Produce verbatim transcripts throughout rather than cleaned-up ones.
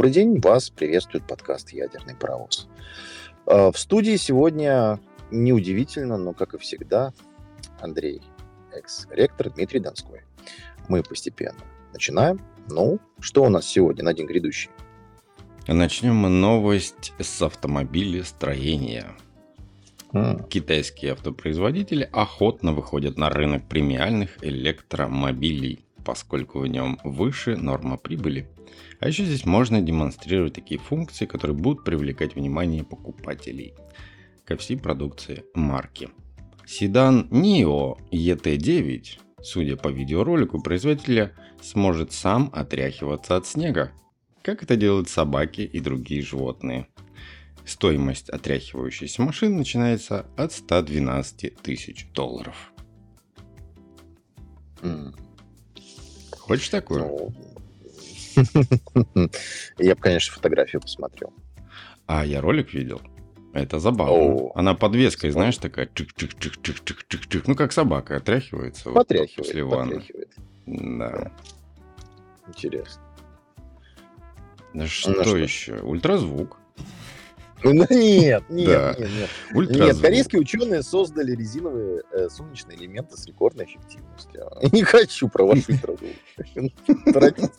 Добрый день, вас приветствует подкаст «Ядерный паровоз». В студии сегодня, неудивительно, но, как и всегда, Андрей, экс-ректор Дмитрий Донской. Мы постепенно начинаем. Ну, что у нас сегодня на день грядущий? Начнем мы новость с автомобилестроения. Mm. Китайские автопроизводители охотно выходят на рынок премиальных электромобилей, поскольку в нем выше норма прибыли. А еще здесь можно демонстрировать такие функции, которые будут привлекать внимание покупателей ко всей продукции марки. Седан эн ай о и ти девять, судя по видеоролику производителя, сможет сам отряхиваться от снега, как это делают собаки и другие животные. Стоимость отряхивающейся машины начинается от сто двенадцать тысяч долларов. Mm. Хочешь такое? No. Я бы, конечно, фотографию посмотрел. А я ролик видел. Это забавно. О, она подвеской, знаешь, такая чик-чик-чик-чик-чик-чик-чик. Ну, как собака отряхивается. Потряхивает, вот, после ванны. Потряхивает. Да. да. Интересно. Да что, что еще? Ультразвук. Ну, нет, нет, да. нет, нет. Ультразвук. Нет, корейские ученые создали резиновые э, солнечные элементы с рекордной эффективностью. Не хочу про ваш ультразвук.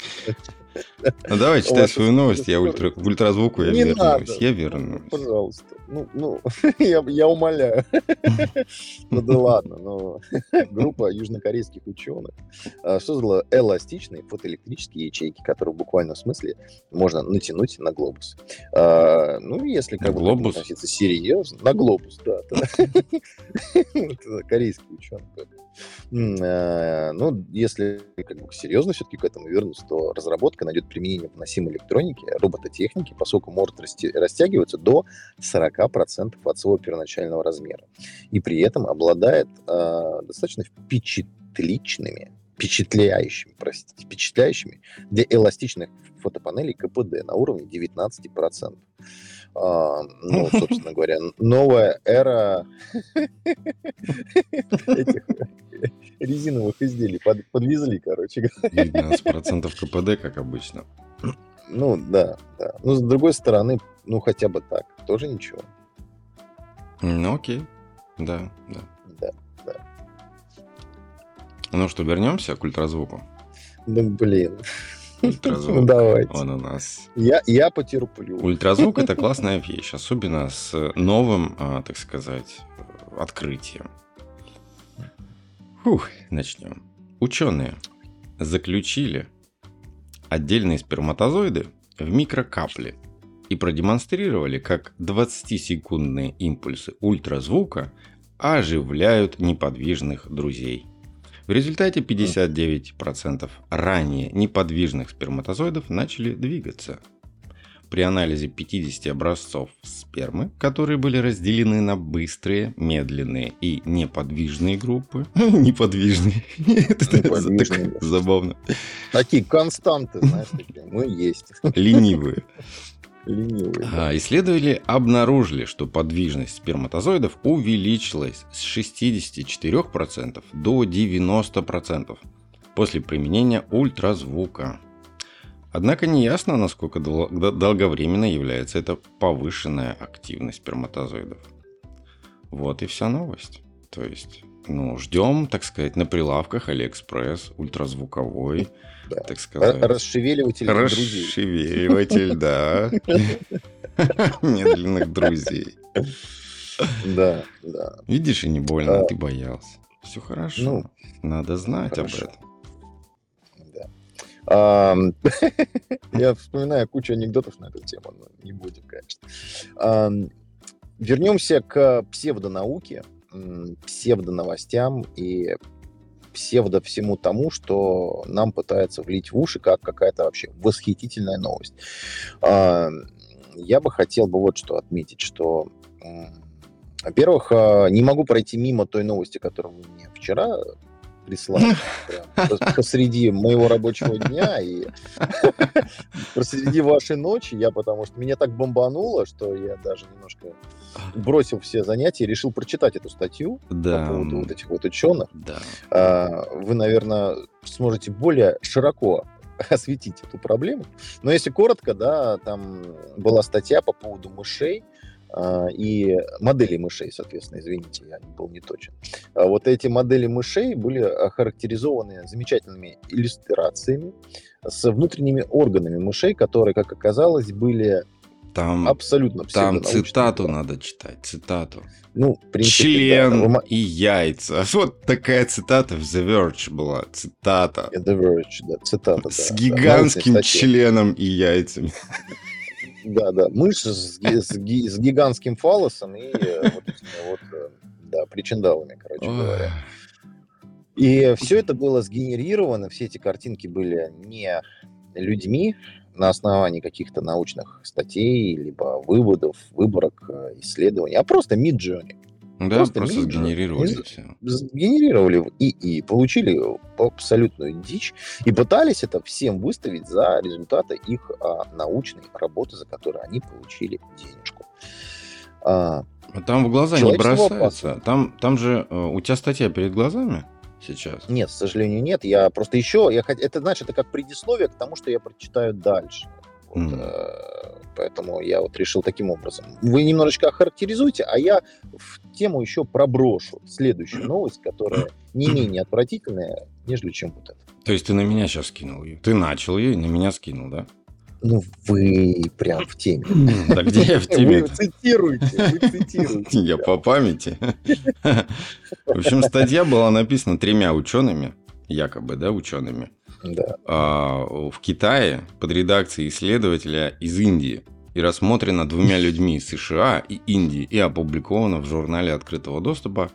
Ну, давай, читай свою новость, я в ультразвуку я вернусь. Я вернусь. Пожалуйста. Ну, я умоляю. Ну, да ладно, но группа южнокорейских ученых создала эластичные фотоэлектрические ячейки, которые в буквальном смысле можно натянуть на глобус. Ну, если как бы относиться серьезно. На глобус, да. Корейские ученые. Ну, если как бы серьезно все-таки к этому вернуться, то разработка найдет применение в носимой электронике, робототехнике, поскольку может растягиваться до сорок процентов от своего первоначального размера. И при этом обладает э, достаточно впечатлительными, впечатляющими, простите, впечатляющими для эластичных фотопанелей ка пэ дэ на уровне девятнадцать процентов. Uh, ну, собственно говоря, новая эра этих резиновых изделий под, подвезли, короче. девятнадцать процентов ка пэ дэ, как обычно. Ну, да, да. Ну, с другой стороны, ну, хотя бы так. Тоже ничего. Ну, окей. Да, да. Да, да. Ну что, вернемся к ультразвуку? Да, блин. Ультразвук, ну, давайте. Он у нас. Я, я потерплю. Ультразвук – это классная вещь, особенно с новым, так сказать, открытием. Фух, начнем. Ученые заключили отдельные сперматозоиды в микрокапли и продемонстрировали, как двадцатисекундные импульсы ультразвука оживляют неподвижных друзей. В результате пятьдесят девять процентов ранее неподвижных сперматозоидов начали двигаться. При анализе пятидесяти образцов спермы, которые были разделены на быстрые, медленные и неподвижные группы... Неподвижные. Это так забавно. Такие константы, знаешь, такие. Ну, есть. Ленивые. Ленивые. А, исследователи обнаружили, что подвижность сперматозоидов увеличилась с шестьдесят четыре процента до девяносто процентов после применения ультразвука. Однако неясно, насколько дол- долговременно является эта повышенная активность сперматозоидов. Вот и вся новость. То есть, ну, ждем, так сказать, на прилавках Алиэкспресс ультразвуковой, да. так сказать... Расшевеливатель друзей. Расшевеливатель, да. Медленных друзей. Да, да. Видишь, и не больно, ты боялся. Все хорошо. Надо знать об этом. Я вспоминаю кучу анекдотов на эту тему, но не будем, конечно. Вернемся к псевдонауке, псевдоновостям и псевдо всему тому, что нам пытается влить в уши, как какая-то вообще восхитительная новость. Я бы хотел бы вот что отметить, что, во-первых, не могу пройти мимо той новости, которую вы мне вчера прислали посреди моего рабочего дня и посреди вашей ночи, я потому что меня так бомбануло, что я даже немножко бросил все занятия и решил прочитать эту статью да. по поводу вот этих вот ученых. Да. Вы, наверное, сможете более широко осветить эту проблему. Но если коротко, да, там была статья по поводу мышей, и модели мышей, соответственно, извините, я был не точен. Вот эти модели мышей были охарактеризованы замечательными иллюстрациями с внутренними органами мышей, которые, как оказалось, были там, абсолютно псевдонаучными. Там цитату надо читать, цитату. Ну, в принципе, член да, и яйца. Вот такая цитата в The Verge была, цитата. The Verge, да, цитата. С да, гигантским да, членом и яйцами. Да, да, мышь с, с, с гигантским фаллосом и вот этими вот, да, причиндалами, короче говоря. И все это было сгенерировано, все эти картинки были не людьми на основании каких-то научных статей, либо выводов, выборок, исследований, а просто Midjourney. Да, просто, просто сгенерировали все. Сгенерировали и, и получили абсолютную дичь. И пытались это всем выставить за результаты их а, научной работы, за которую они получили денежку. А, там в глаза не бросается. Там, там же у тебя статья перед глазами сейчас? Нет, к сожалению, нет. Я просто еще... Я, это, знаешь, это как предисловие к тому, что я прочитаю дальше. Вот, mm. Поэтому я вот решил таким образом. Вы немножечко охарактеризуйте, а я в тему еще проброшу следующую новость, которая не менее отвратительная, нежели чем вот эта. То есть ты на меня сейчас скинул ее? Ты начал ее и на меня скинул, да? Ну, вы прям в теме. Да где я в теме? Вы цитируете, вы цитируете. Я по памяти. В общем, статья была написана тремя учеными, якобы, да, учеными. Да. В Китае под редакцией исследователя из Индии и рассмотрена двумя людьми из США и Индии и опубликована в журнале открытого доступа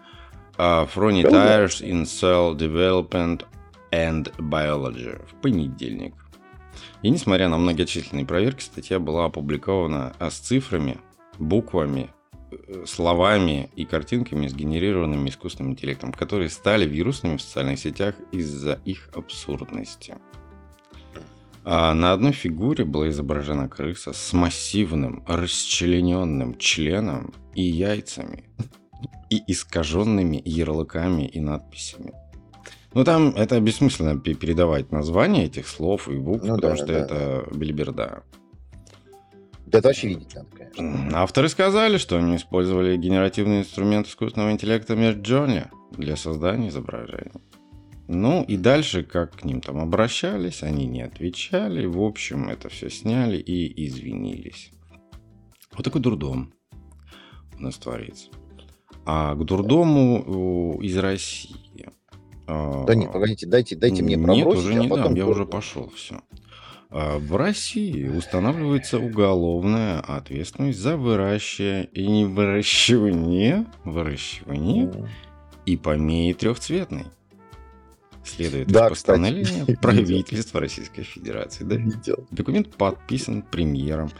Frontiers in Cell Development and Biology в понедельник. И несмотря на многочисленные проверки, статья была опубликована с цифрами, буквами, словами и картинками, сгенерированными искусственным интеллектом, которые стали вирусными в социальных сетях из-за их абсурдности. А на одной фигуре была изображена крыса с массивным расчлененным членом и яйцами, и искаженными ярлыками и надписями. Ну, там это бессмысленно передавать названия этих слов и букв, ну, потому да, что да, это да. Белиберда. Да, это вообще видеть надо, конечно. Авторы сказали, что они использовали генеративный инструмент искусственного интеллекта Midjourney для создания изображений. Ну, и дальше, как к ним там обращались, они не отвечали. В общем, это все сняли и извинились. Вот такой дурдом у нас творится. А к дурдому из России... Да нет, погодите, дайте, дайте мне пробросить. Нет, уже не а потом дам, я уже пошел, все. В России устанавливается уголовная ответственность за выращивание и не выращивание, выращивание и помеи трехцветной. Следует да, постановление кстати. правительства Российской Федерации. Да? Документ подписан премьером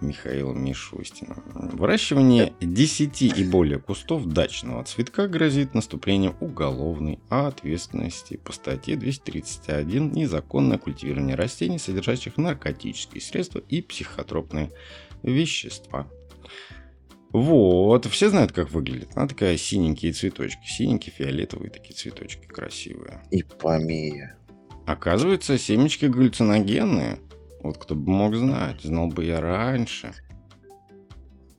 Михаилом Мишустиным. Выращивание десяти и более кустов дачного цветка грозит наступлением уголовной ответственности по статье двести тридцать один «Незаконное культивирование растений, содержащих наркотические средства и психотропные вещества». Вот, все знают, как выглядит. Она такая синенькие цветочки, синенькие, фиолетовые такие цветочки красивые. И помея. Оказывается, семечки галлюциногенные. Вот кто бы мог знать, знал бы я раньше.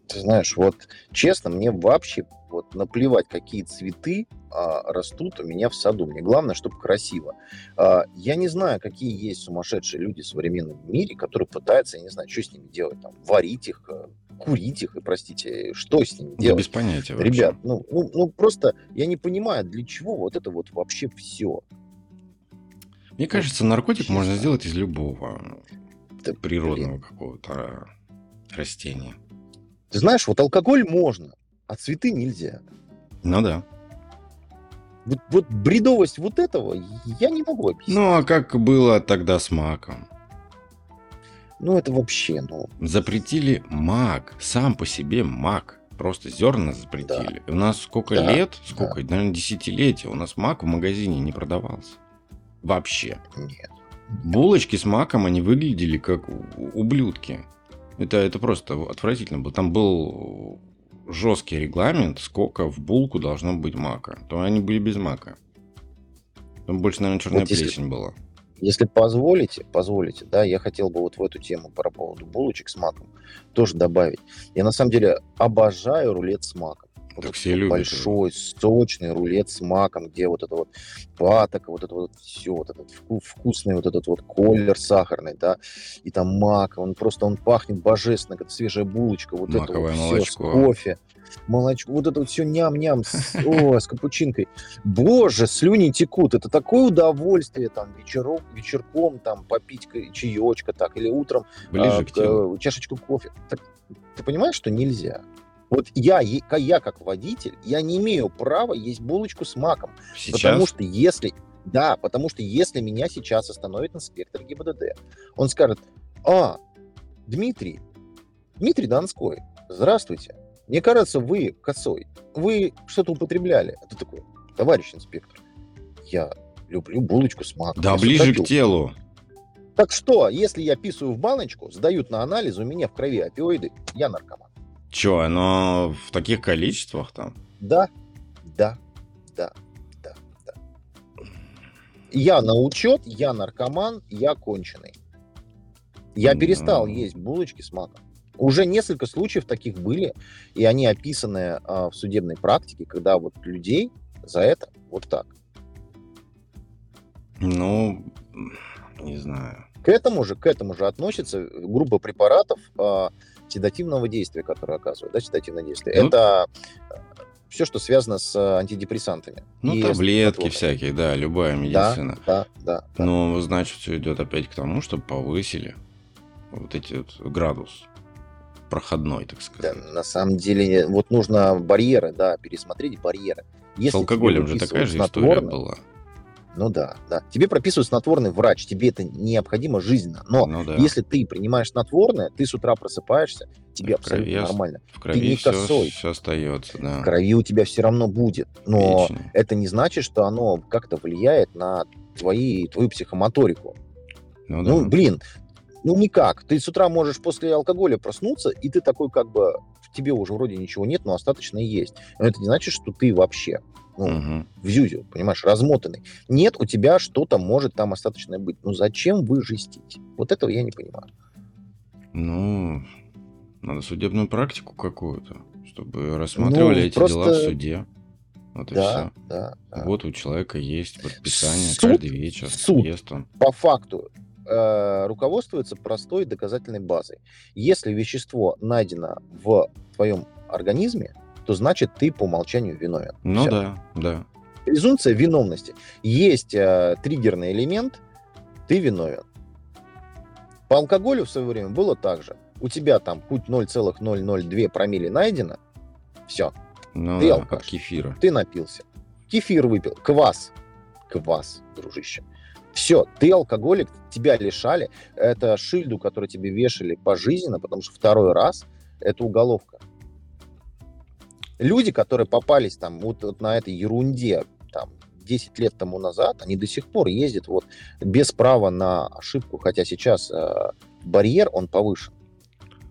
Ты знаешь, вот честно, мне вообще вот наплевать, какие цветы а, растут у меня в саду. Мне главное, чтобы красиво. А, я не знаю, какие есть сумасшедшие люди в современном мире, которые пытаются, я не знаю, что с ними делать, там, варить их, курить их, и, простите, что с ними делать. Да без понятия вообще. Ребят, ну, ну, ну просто я не понимаю, для чего вот это вот вообще все. Мне кажется, наркотик честно. можно сделать из любого... природного какого-то растения. Ты знаешь, вот алкоголь можно, а цветы нельзя. Ну да. Вот, вот бредовость вот этого я не могу объяснить. Ну а как было тогда с маком? Ну это вообще, ну... Запретили мак, сам по себе мак. Просто зерна запретили. Да. У нас сколько да. лет, сколько, да. наверное, десятилетия, у нас мак в магазине не продавался. Вообще. Нет. Булочки с маком, они выглядели как ублюдки. Это, это просто отвратительно было. Там был жесткий регламент, сколько в булку должно быть мака. То они были без мака. Там больше, наверное, черная вот плесень если... была. Если позволите, позволите, да, я хотел бы вот в эту тему по поводу булочек с маком тоже добавить. Я на самом деле обожаю рулет с маком. Вот так все любят. Большой, сочный рулет с маком, где вот это вот патока, вот это вот все, вот этот вкусный вот этот вот колер сахарный, да, и там мак, он просто, он пахнет божественно, как свежая булочка, вот маковое это вот молочко. Все с кофе, молочко, вот это вот все ням-ням, с, о, с капучинкой. Боже, слюни текут, это такое удовольствие, там, вечерок, вечерком, там, попить чаечка, так, или утром ближе а, к телу. Чашечку кофе. Так, ты понимаешь, что нельзя? Вот я, я как водитель, я не имею права есть булочку с маком. Сейчас? Потому что если, да, потому что если меня сейчас остановит инспектор ГИБДД, он скажет: а, Дмитрий, Дмитрий Донской, здравствуйте, мне кажется, вы косой, вы что-то употребляли. Это такой: товарищ инспектор, я люблю булочку с маком. Да, я ближе к телу. Так что, если я писаю в баночку, сдают на анализ, у меня в крови опиоиды, я наркоман. Че, оно в таких количествах там? Да, да, да, да, да. Я на учет, я наркоман, я конченый. Я да. перестал есть булочки с маком. Уже несколько случаев таких были, и они описаны а, в судебной практике, когда вот людей за это вот так. Ну, не знаю. К этому же, к этому же относится группа препаратов, а, седативного действия, которое оказывают, да, седативное действие. Ну, это все, что связано с антидепрессантами. Ну, и таблетки всякие, да, любая медицина. Да, да, да. Но, значит, все идет опять к тому, чтобы повысили вот эти вот градус проходной, так сказать. Да, на самом деле, вот нужно барьеры, да, пересмотреть барьеры. Если с алкоголем же такая же история была. Ну да, да. Тебе прописывают снотворный врач, тебе это необходимо жизненно. Но ну, да. если ты принимаешь снотворное, ты с утра просыпаешься, тебе в абсолютно крови, нормально. В крови ты не все, косой. Все остается, да. В крови у тебя все равно будет. Но Вечно. Это не значит, что оно как-то влияет на твои, твою психомоторику. Ну, да. ну блин, ну никак. Ты с утра можешь после алкоголя проснуться, и ты такой как бы... В тебе уже вроде ничего нет, но остаточное есть. Но это не значит, что ты вообще... Ну, угу. в зюзю, понимаешь, размотанный. Нет, у тебя что-то может там остаточное быть. Ну, зачем вы жестите? Вот этого я не понимаю. Ну, надо судебную практику какую-то, чтобы рассматривали ну, эти просто... дела в суде. Вот и да, все. Да, да. Вот у человека есть подписание суд, каждый вечер. Суд ест он. По факту э, руководствуется простой доказательной базой. Если вещество найдено в твоем организме, то значит ты по умолчанию виновен. Ну Все. да, да. Презумпция виновности. Есть э, триггерный элемент, ты виновен. По алкоголю в свое время было так же. У тебя там хоть ноль целых ноль ноль два промилле найдено, все. Ну ты да, алкаш. От кефира. Ты напился. Кефир выпил, квас. Квас, дружище. Все, ты алкоголик, тебя лишали. Это шильду, которую тебе вешали пожизненно, потому что второй раз это уголовка. Люди, которые попались там вот, вот на этой ерунде там, десять лет тому назад, они до сих пор ездят вот, без права на ошибку, хотя сейчас э, барьер, он повышен.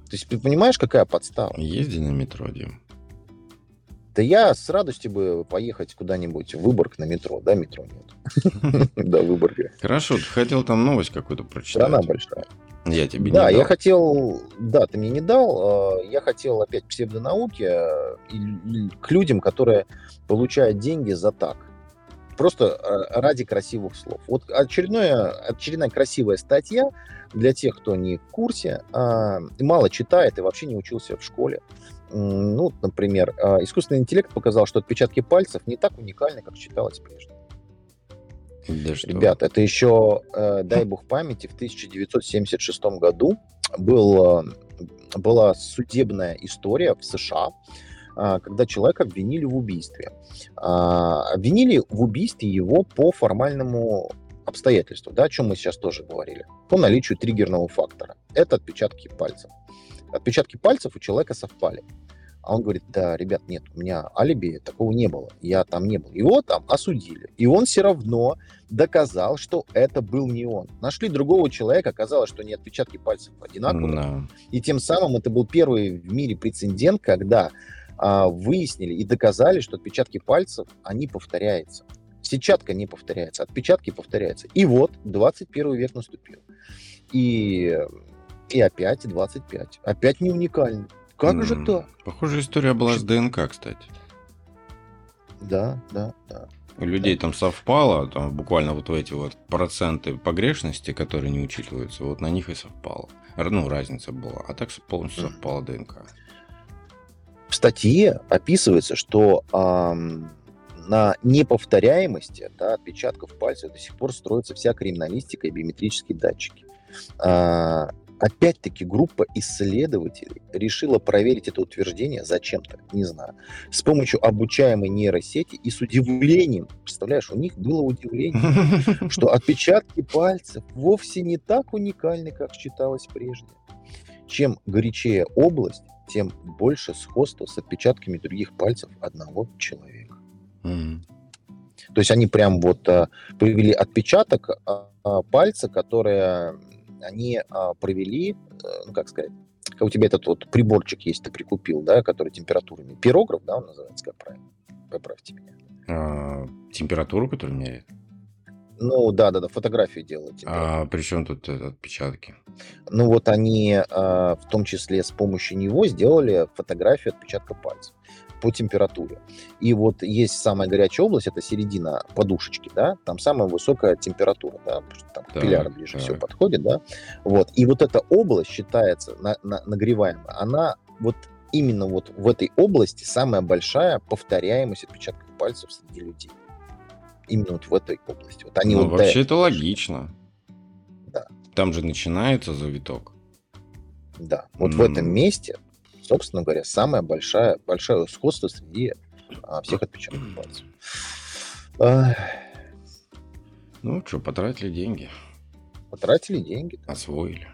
То есть ты понимаешь, какая подстава? Езди на метро, Дим. Да я с радостью бы поехать куда-нибудь в Выборг на метро, да, метро нет. Да, Выборга. Хорошо, ты хотел там новость какую-то прочитать. Страна большая. Я тебе не дал. Да, я хотел... Да, ты мне не дал. Я хотел опять псевдонауки к людям, которые получают деньги за так. Просто ради красивых слов. Вот очередная, очередная красивая статья для тех, кто не в курсе, мало читает и вообще не учился в школе. Ну, например, искусственный интеллект показал, что отпечатки пальцев не так уникальны, как считалось прежде. Да что? Ребят, это еще, дай бог памяти, в тысяча девятьсот семьдесят шестом году был, была судебная история в США, когда человека обвинили в убийстве. Обвинили в убийстве его по формальному обстоятельству, да, о чем мы сейчас тоже говорили, по наличию триггерного фактора. Это отпечатки пальцев. Отпечатки пальцев у человека совпали. А он говорит: да, ребят, нет, у меня алиби, такого не было, я там не был. Его там осудили, и он все равно доказал, что это был не он. Нашли другого человека, оказалось, что не отпечатки пальцев одинаковые. No. И тем самым это был первый в мире прецедент, когда а, выяснили и доказали, что отпечатки пальцев, они повторяются. Сетчатка не повторяется, отпечатки повторяются. И вот двадцать первый век наступил. И, и опять двадцать пять. Опять не уникально. Как mm. же так? Похожая история была с ДНК, кстати. Да, да, да. У людей да. там совпало, там буквально вот эти вот проценты погрешности, которые не учитываются, вот на них и совпало. Ну, разница была. А так полностью mm. совпала ДНК. В статье описывается, что эм, на неповторяемости да, отпечатков пальцев до сих пор строится вся криминалистика и биометрические датчики. Э, опять-таки группа исследователей решила проверить это утверждение зачем-то, не знаю, с помощью обучаемой нейросети и с удивлением, представляешь, у них было удивление, что отпечатки пальцев вовсе не так уникальны, как считалось прежде. Чем горячее область, тем больше сходства с отпечатками других пальцев одного человека. Mm-hmm. То есть они прям вот а, привели отпечаток а, а, пальца, которые они а, провели, а, ну как сказать, у тебя этот вот приборчик есть, ты прикупил, да, который температурный, пирограф, да, он называется, как правильно? Поправьте меня. А, температуру, которую меряет? Ну, да-да-да, фотографию делают. А при чем тут отпечатки? Ну, вот они, в том числе с помощью него, сделали фотографию отпечатка пальцев по температуре. И вот есть самая горячая область, это середина подушечки, да, там самая высокая температура, да, потому что там капилляр ближе так. всего подходит, да. Вот. И вот эта область считается на, на, нагреваемая, она вот именно вот в этой области самая большая повторяемость отпечатков пальцев среди людей. Именно вот в этой области. Вот они ну, вот вообще это логично. Да. Там же начинается завиток. Да. Вот mm. в этом месте, собственно говоря, самое большое, большое сходство среди а, всех отпечатков пальцев. А... Ну что, потратили деньги. Потратили деньги. Да. Освоили.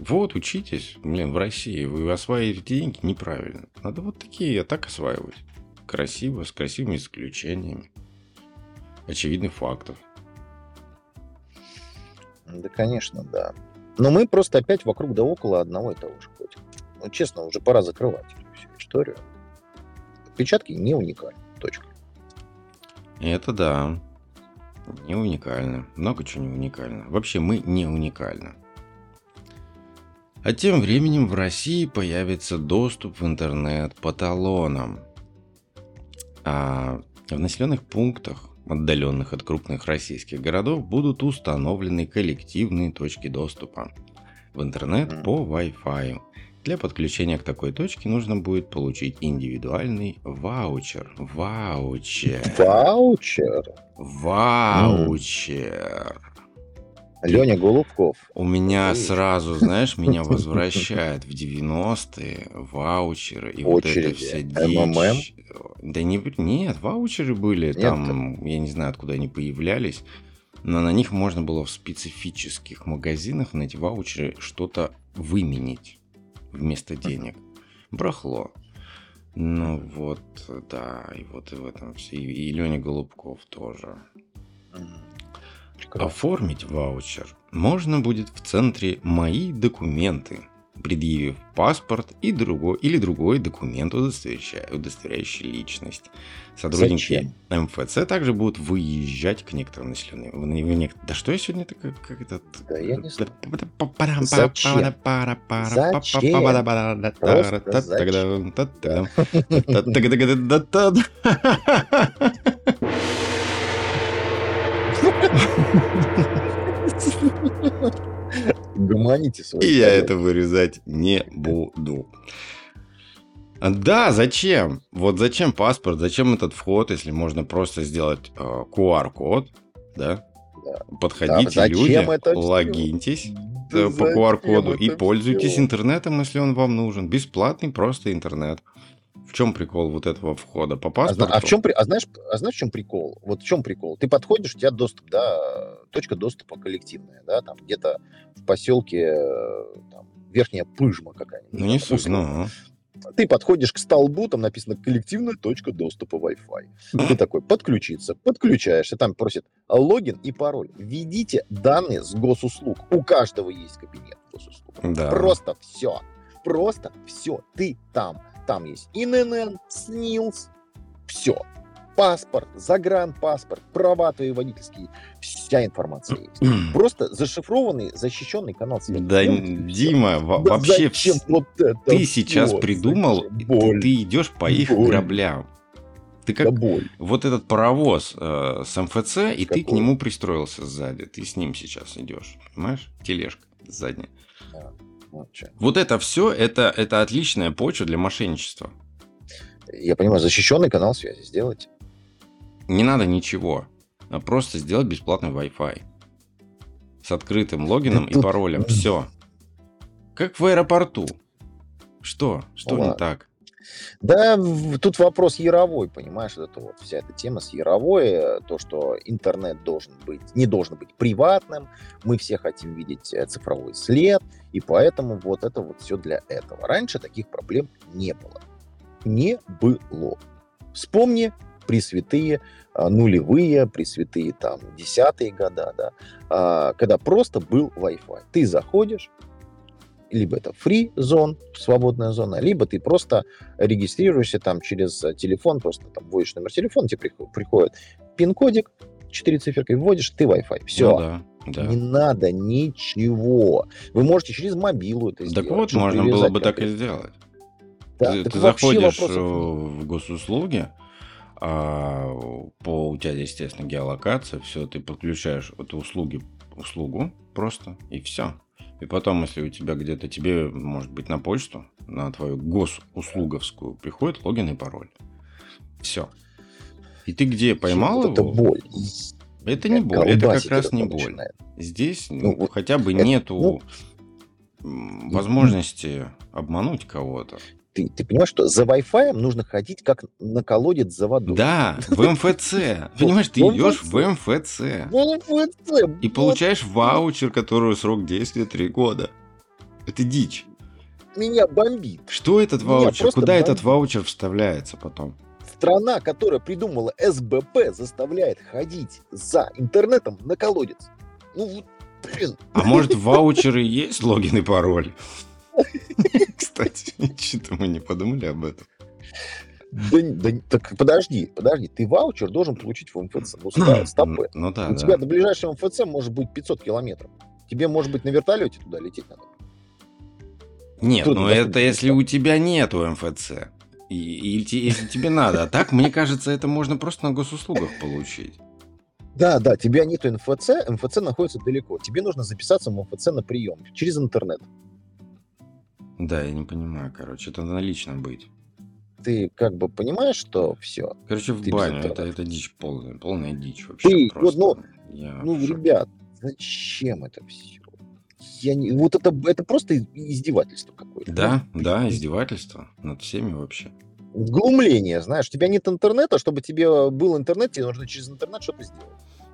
Вот, учитесь. Блин, в России вы осваиваете деньги неправильно. Надо вот такие, а так осваивать. Красиво, с красивыми исключениями. Очевидных фактов. Да, конечно, да. Но мы просто опять вокруг да около одного и того же ходим. Ну, честно, уже пора закрывать всю историю. Отпечатки не уникальны. Точка. Это да. Не уникально. Много чего не уникально. Вообще мы не уникальны. А тем временем в России появится доступ в интернет по талонам. А в населенных пунктах, отдаленных от крупных российских городов, будут установлены коллективные точки доступа в интернет по Wi-Fi. Для подключения к такой точке нужно будет получить индивидуальный ваучер. Ваучер. Ваучер? Ваучер. Леня Голубков. У меня Ой. сразу, знаешь, меня возвращает в девяностые ваучеры и очереди. Вот это все дичь. МММ? Да не, нет, ваучеры были нет, там, ты... я не знаю, откуда они появлялись, но на них можно было в специфических магазинах на эти ваучеры что-то выменить вместо денег. Брахло. Ну вот, да, и вот и в этом все. И Леня Голубков тоже. Прекрасно. Оформить ваучер можно будет в центре «Мои документы», предъявив паспорт и другой, или другой документ, удостоверяющий, удостоверяющий личность. Сотрудники Зачем? МФЦ также будут выезжать к некоторым населенным. Нек... Да что я сегодня такой... Как это... Да я не знаю. Зачем? Зачем? Просто зачем? Гуманите свои. И я это вырезать не буду. Да, зачем? Вот зачем паспорт, зачем этот вход, если можно просто сделать э, ку ар код, да? да. Подходите, да, люди, логиньтесь да по ку ар коду и пользуйтесь все? интернетом, если он вам нужен. Бесплатный просто интернет. В чем прикол вот этого входа по паспорту? А, а, в чем, а, знаешь, а знаешь, в чем прикол? Вот в чем прикол? Ты подходишь, у тебя доступ, да, точка доступа коллективная, да, там где-то в поселке там, Верхняя Пыжма какая-нибудь. Ну, не суть, ну. Ты подходишь к столбу, там написано коллективная точка доступа Wi-Fi. Ты такой, подключиться, подключаешься, там просит логин и пароль. Введите данные с госуслуг. У каждого есть кабинет госуслуг. Да. Просто все. Просто все. Ты там. Там есть ИНН, СНИЛС, все. паспорт, загранпаспорт, права твои водительские, вся информация есть. Просто зашифрованный, защищенный канал связи. Да, Дима, вообще вот ты сейчас вот придумал, ты, ты идешь по их боль. Граблям. Ты как да вот этот паровоз э, с МФЦ, и Какой? ты к нему пристроился сзади. Ты с ним сейчас идешь, понимаешь? Тележка сзади. Да. Вот, вот это все, это, это отличная почва для мошенничества. Я понимаю, защищенный канал связи сделать. Не надо ничего. Просто сделать бесплатный Wi-Fi. С открытым логином да и тут... паролем. Все. Как в аэропорту. Что? Что Ладно. не так? Да, тут вопрос яровой, понимаешь, это вот вся эта тема с яровой, то, что интернет должен быть, не должен быть приватным, мы все хотим видеть цифровой след, и поэтому вот это вот все для этого. Раньше таких проблем не было. Не было. Вспомни пресвятые нулевые, пресвятые там десятые года, да, когда просто был Wi-Fi. Ты заходишь, либо это free зон, свободная зона, либо ты просто регистрируешься там через телефон, просто там вводишь номер телефона, тебе приходит пин-кодик, четыре циферки вводишь, ты Wi-Fi. Все. Ну да, да. Не надо ничего. Вы можете через мобилу это так сделать. Так вот, можно было бы так и сделать. Да, ты ты заходишь в госуслуги, а, по, у тебя, естественно, геолокация, все, ты подключаешь эту услуги, услугу просто, и все. И потом, если у тебя где-то, тебе, может быть, на почту, на твою госуслуговскую, приходит логин и пароль. Все. И ты где поймал вот его? Это боль. Это не боль, это как раз не боль. Начинает. Здесь ну, ну, хотя бы это, нету ну, возможности ну, обмануть кого-то. Ты, ты понимаешь, что за Wi-Fi нужно ходить, как на колодец за водой. Да, в МФЦ. Понимаешь, ты идешь в МФЦ. И получаешь ваучер, который срок действия три года. Это дичь. Меня бомбит. Что этот ваучер? Куда этот ваучер вставляется потом? Страна, которая придумала эс бэ пэ, заставляет ходить за интернетом на колодец. Ну вот, блин. А может, ваучеры есть логин и пароль? Кстати, что-то мы не подумали об этом. Да, да, так подожди, подожди, ты ваучер должен получить в МФЦ. Ну, стопы. Ну, да, У да. тебя до ближайшего МФЦ может быть пятьсот километров. Тебе, может быть, на вертолете туда лететь надо. Нет, Трудно ну это если у тебя нету МФЦ. И, и, и, если тебе надо. А так, мне кажется, это можно просто на госуслугах получить. Да, да, тебя нету МФЦ, МФЦ находится далеко. Тебе нужно записаться в МФЦ на прием через интернет. Да, я не понимаю, короче, это надо лично быть. Ты как бы понимаешь, что все. Короче, в баню, это, это дичь полная, полная дичь вообще. Ты, просто. Вот, но, ну, вообще... ребят, зачем это все? Я не... Вот это, это просто издевательство какое-то. Да, да, да, издевательство над всеми вообще. Глумление, знаешь, у тебя нет интернета, чтобы тебе был интернет, тебе нужно через интернет что-то сделать.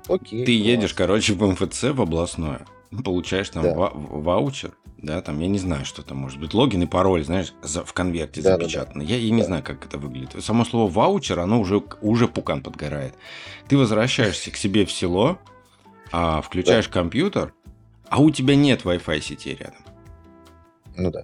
Окей. Ты класс. едешь, короче, в МФЦ, в областное, получаешь там да. ва- ваучер, да, там, я не знаю, что там может быть, логин и пароль, знаешь, за, в конверте да, запечатано. Да, да. Я, я не да. знаю, как это выглядит. Само слово ваучер, оно уже, уже пукан подгорает. Ты возвращаешься к себе в село, а, включаешь да. компьютер, а у тебя нет Wi-Fi сети рядом. Ну да.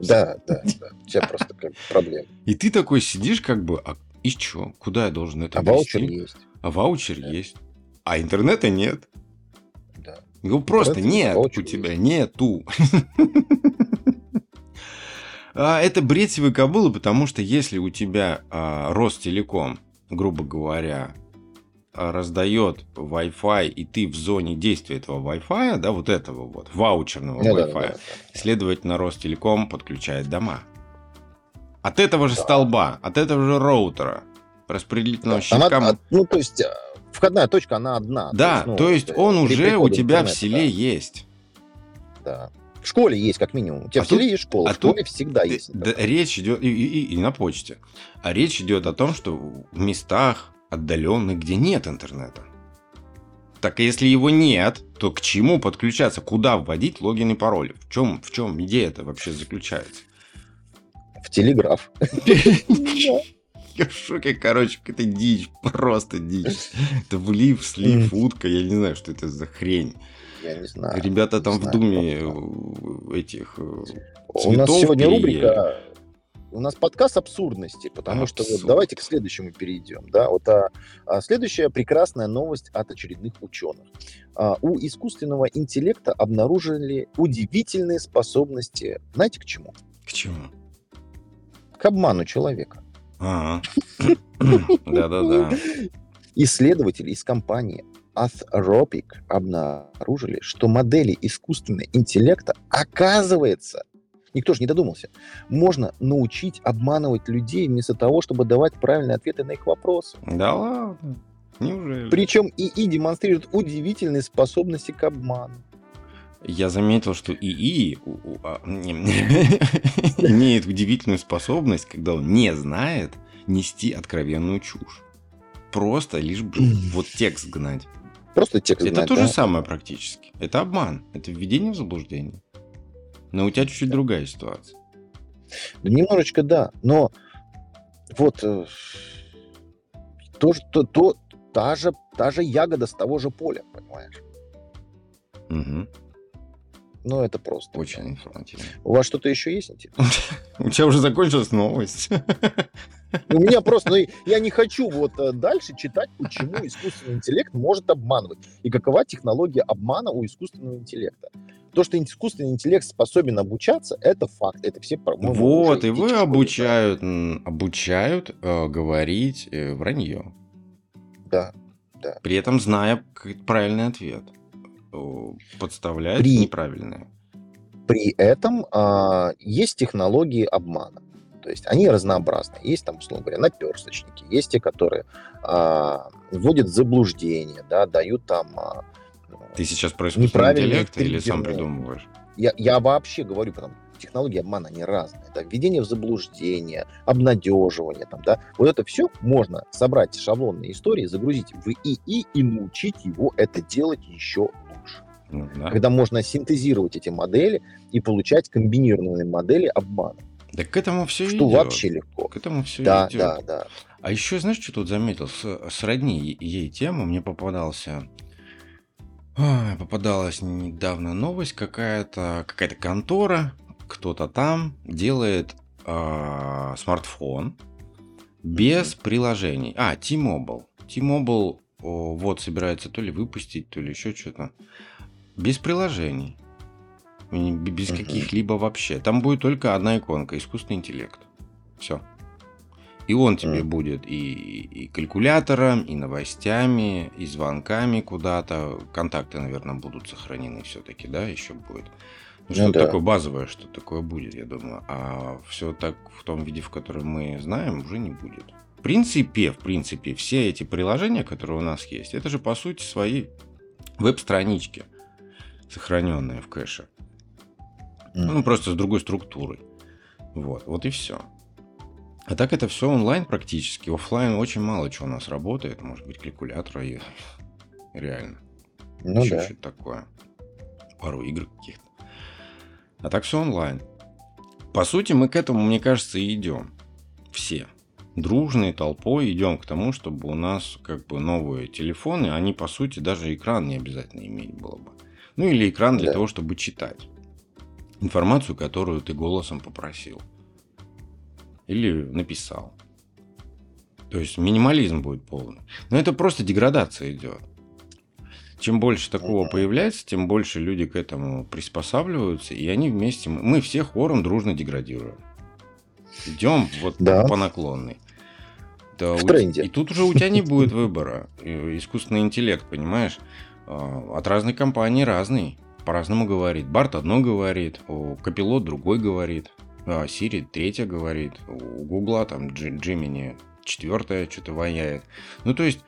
Да, да, да. У тебя просто проблема. И ты такой сидишь как бы, а и что? Куда я должен это вести? А ваучер есть. А ваучер есть. А интернета нет. Да. Его просто нет. У тебя нету. Это бред сивой кобылы, потому что если у тебя Ростелеком, грубо говоря, раздает Wi-Fi, и ты в зоне действия этого Wi-Fi, да, вот этого вот, ваучерного Wi-Fi, следовательно, Ростелеком подключает дома. От этого же столба, от этого же роутера, распределительного щитка. Ну, то есть... Входная точка, она одна. Да, то есть, ну, то есть он уже у тебя в селе да. есть. Да. В школе есть, как минимум. У тебя а в селе тут, есть школа, а в школе тут, всегда ты, есть. Да, речь идет, и, и, и на почте. А речь идет о том, что в местах отдаленных, где нет интернета. Так если его нет, то к чему подключаться? Куда вводить логин и пароль? В чем, в чем идея это вообще заключается? В телеграф. Я в шоке, короче, какая-то дичь, просто дичь. Это влив, слив, утка, я не знаю, что это за хрень. Я не знаю. Ребята там в Думе этих цветов переели. У нас сегодня рубрика... У у нас подкаст абсурдности, потому Абсурд. что вот, давайте к следующему перейдем. Да? Вот, а, а следующая прекрасная новость от очередных ученых. А, у искусственного интеллекта обнаружили удивительные способности, знаете, к чему? К чему? К обману человека. Да-да-да. Исследователи из компании Anthropic обнаружили, что модели искусственного интеллекта, оказывается, никто же не додумался, можно научить обманывать людей вместо того, чтобы давать правильные ответы на их вопросы. Да ладно? Неужели? Причем ИИ демонстрирует удивительные способности к обману. Я заметил, что ИИ имеет удивительную способность, когда он не знает, нести откровенную чушь. Просто лишь бы вот текст гнать. Просто текст гнать, да. Это то же самое практически. Это обман. Это введение в заблуждение. Но у тебя чуть-чуть другая ситуация. Немножечко, да. Но вот то, что, то, та, же, та же ягода с того же поля, понимаешь? Угу. Ну, это просто. Очень информативно. У вас что-то еще есть, интересно? У тебя уже закончилась новость. У меня просто... Ну, я не хочу вот дальше читать, почему искусственный интеллект может обманывать. И какова технология обмана у искусственного интеллекта. То, что искусственный интеллект способен обучаться, это факт. Это все, по-моему, вот, и вы обучают, обучают э, говорить э, вранье. Да, да. При этом зная правильный ответ. Подставляют при... неправильные. При этом э, есть технологии обмана. То есть они разнообразны. Есть там, условно говоря, наперсточники, есть те, которые э, вводят в заблуждение, да, дают там... Э, Ты сейчас про искусственный интеллект или сам придумываешь? Я, я вообще говорю, потому что технологии обмана, они разные. Да, введение в заблуждение, обнадеживание, там, да. Вот это все можно собрать шаблонные истории, загрузить в ИИ и научить его это делать еще лучше. Ну, да. Когда можно синтезировать эти модели и получать комбинированные модели обмана. Да к этому все что идет. Что вообще легко. К этому все да, идет. Да, да. А еще, знаешь, что тут заметил? Сродни ей тему мне попадался... Ой, попадалась недавно новость какая-то. Какая-то контора, кто-то там делает э, смартфон без mm-hmm. приложений. А, T-Mobile. T-Mobile о, вот собирается то ли выпустить, то ли еще что-то. Без приложений. Без uh-huh. каких-либо вообще. Там будет только одна иконка. Искусственный интеллект. Все. И он тебе uh-huh. будет и, и калькулятором, и новостями, и звонками куда-то. Контакты, наверное, будут сохранены все-таки, да, еще будет. Ну, что-то ну, да. такое базовое, что такое будет, я думаю. А все так в том виде, в котором мы знаем, уже не будет. В принципе, в принципе, все эти приложения, которые у нас есть, это же, по сути, свои веб-странички, сохраненные в кэше. Ну, просто с другой структурой. Вот, вот и все. А так это все онлайн практически. Офлайн очень мало чего у нас работает. Может быть, калькулятор и... Реально. Ну еще да. что-то такое. Пару игр каких-то. А так все онлайн. По сути, мы к этому, мне кажется, и идем. Все. Дружной толпой идем к тому, чтобы у нас как бы новые телефоны, они, по сути, даже экран не обязательно иметь было бы. Ну, или экран для да. того, чтобы читать информацию, которую ты голосом попросил или написал. То есть минимализм будет полный. Но это просто деградация идет. Чем больше такого появляется, тем больше люди к этому приспосабливаются, и они вместе... Мы все хором дружно деградируем. Идем вот да. по наклонной. Да, в тренде. И тут уже у тебя не будет выбора. Искусственный интеллект, понимаешь? От разной компании разный. По-разному говорит. Барт одно говорит, у Копилот другой говорит, а Сири третья говорит, у Гугла там Джимини четвертая что-то ваяет. Ну, то есть,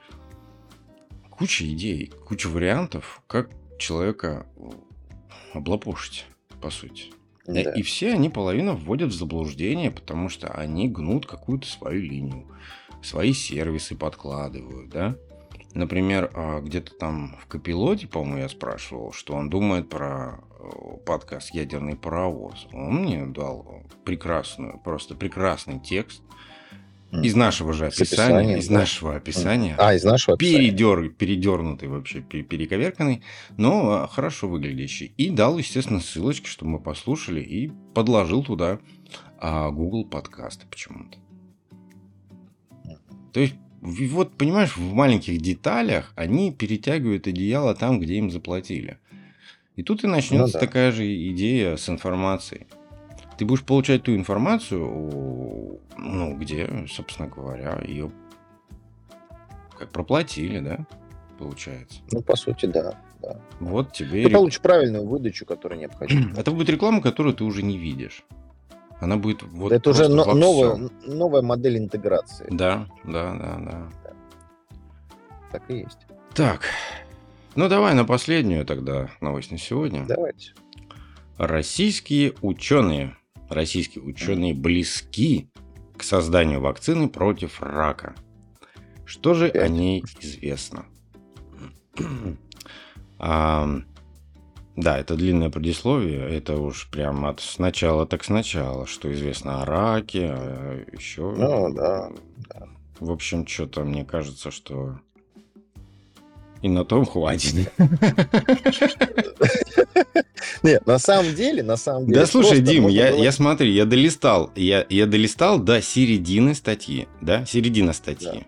куча идей, куча вариантов, как человека облапошить, по сути. Да. И все они половину вводят в заблуждение, потому что они гнут какую-то свою линию, свои сервисы подкладывают, да? Например, где-то там в Копилоте, по-моему, я спрашивал, что он думает про подкаст «Ядерный паровоз». Он мне дал прекрасную, просто прекрасный текст из нашего же описания. Из да? нашего описания. А, из нашего описания. Передер, передернутый вообще, перековерканный, но хорошо выглядящий. И дал, естественно, ссылочки, чтобы мы послушали, и подложил туда а Google подкасты почему-то. То есть, вот, понимаешь, в маленьких деталях они перетягивают одеяло там, где им заплатили. И тут и начнется ну, да. такая же идея с информацией. Ты будешь получать ту информацию, ну, где, собственно говоря, ее как проплатили, да, получается. Ну, по сути, да. да. Вот тебе... Ты получишь правильную выдачу, которая необходима. Это будет реклама, которую ты уже не видишь. Она будет вот да это уже но, новая, новая модель интеграции. Да, да, да, да, да. Так и есть. Так, ну давай на последнюю тогда новость на сегодня. Давайте. Российские ученые, российские ученые близки к созданию вакцины против рака. Что же Пять. о ней известно? А... Да, это длинное предисловие, это уж прям от сначала так сначала, что известно о раке, а еще... Ну, да, да. В общем, что-то мне кажется, что и на том хватит. Нет, на самом деле, на самом деле... Да слушай, Дим, я смотри, я долистал, я долистал до середины статьи, да, середина статьи.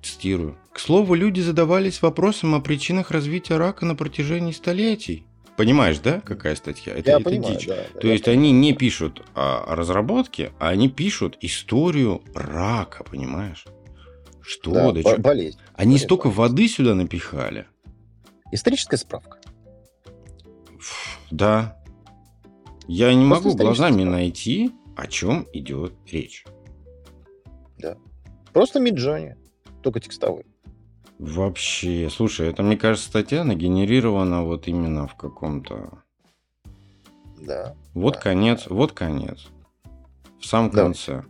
Цитирую. К слову, люди задавались вопросом о причинах развития рака на протяжении столетий. Понимаешь, да, какая статья? Это, это понимаю, дичь. Да, да, То есть понимаю. Они не пишут о разработке, а они пишут историю рака, понимаешь? Что? Да, да, бо- болезнь. Они болезнь, столько болезнь. воды сюда напихали. Историческая справка. Ф- да. Я не Просто могу глазами справка. найти, о чем идет речь. Да. Просто Midjourney. Только текстовый. Вообще, слушай, это, мне кажется, статья нагенерирована вот именно в каком-то... Да. Вот да, конец, да. вот конец. В самом да. конце.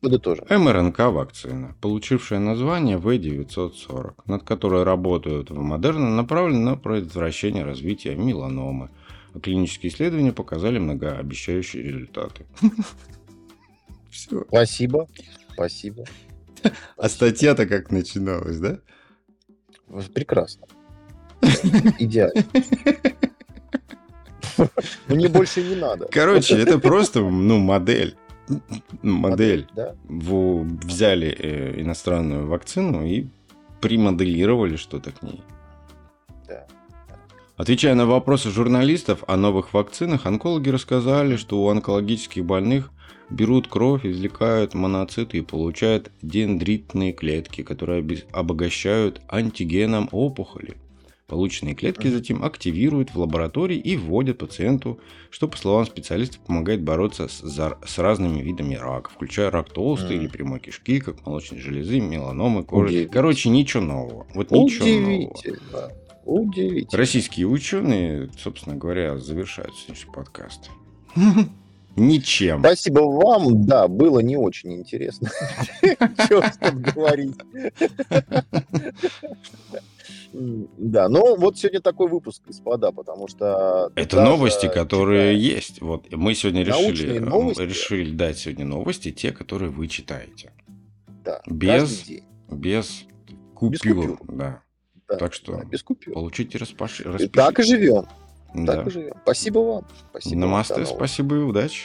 Это тоже. эм эр эн ка-вакцина, получившая название ви девятьсот сорок, над которой работают в Moderna, направлена на предотвращение развития меланомы. А клинические исследования показали многообещающие результаты. Все. Спасибо. Спасибо. А статья-то как начиналась, да? Прекрасно. Идеально. Мне больше не надо. Короче, это просто, ну, модель. Модель. Взяли иностранную вакцину и примоделировали что-то к ней. Да. Отвечая на вопросы журналистов о новых вакцинах, онкологи рассказали, что у онкологических больных берут кровь, извлекают моноциты и получают дендритные клетки, которые обогащают антигеном опухоли. Полученные клетки затем активируют в лаборатории и вводят пациенту, что, по словам специалистов, помогает бороться с, зар... с разными видами рака, включая рак толстой mm. или прямой кишки, как молочной железы, меланомы, кожи. Короче, ничего нового. Вот ничего нового. Удивительно. Российские ученые, собственно говоря, завершают сегодняшний подкаст. Ничем. Спасибо вам. Да, было не очень интересно. Чего тут говорить. Да, но вот сегодня такой выпуск, господа, потому что... Это новости, которые есть. Вот мы сегодня решили дать сегодня новости, те, которые вы читаете. Да. Без купюр. Да. Так что получите распишитесь. Так и живем. Так да. и живем. Спасибо вам. Спасибо. Намасте, спасибо и удачи.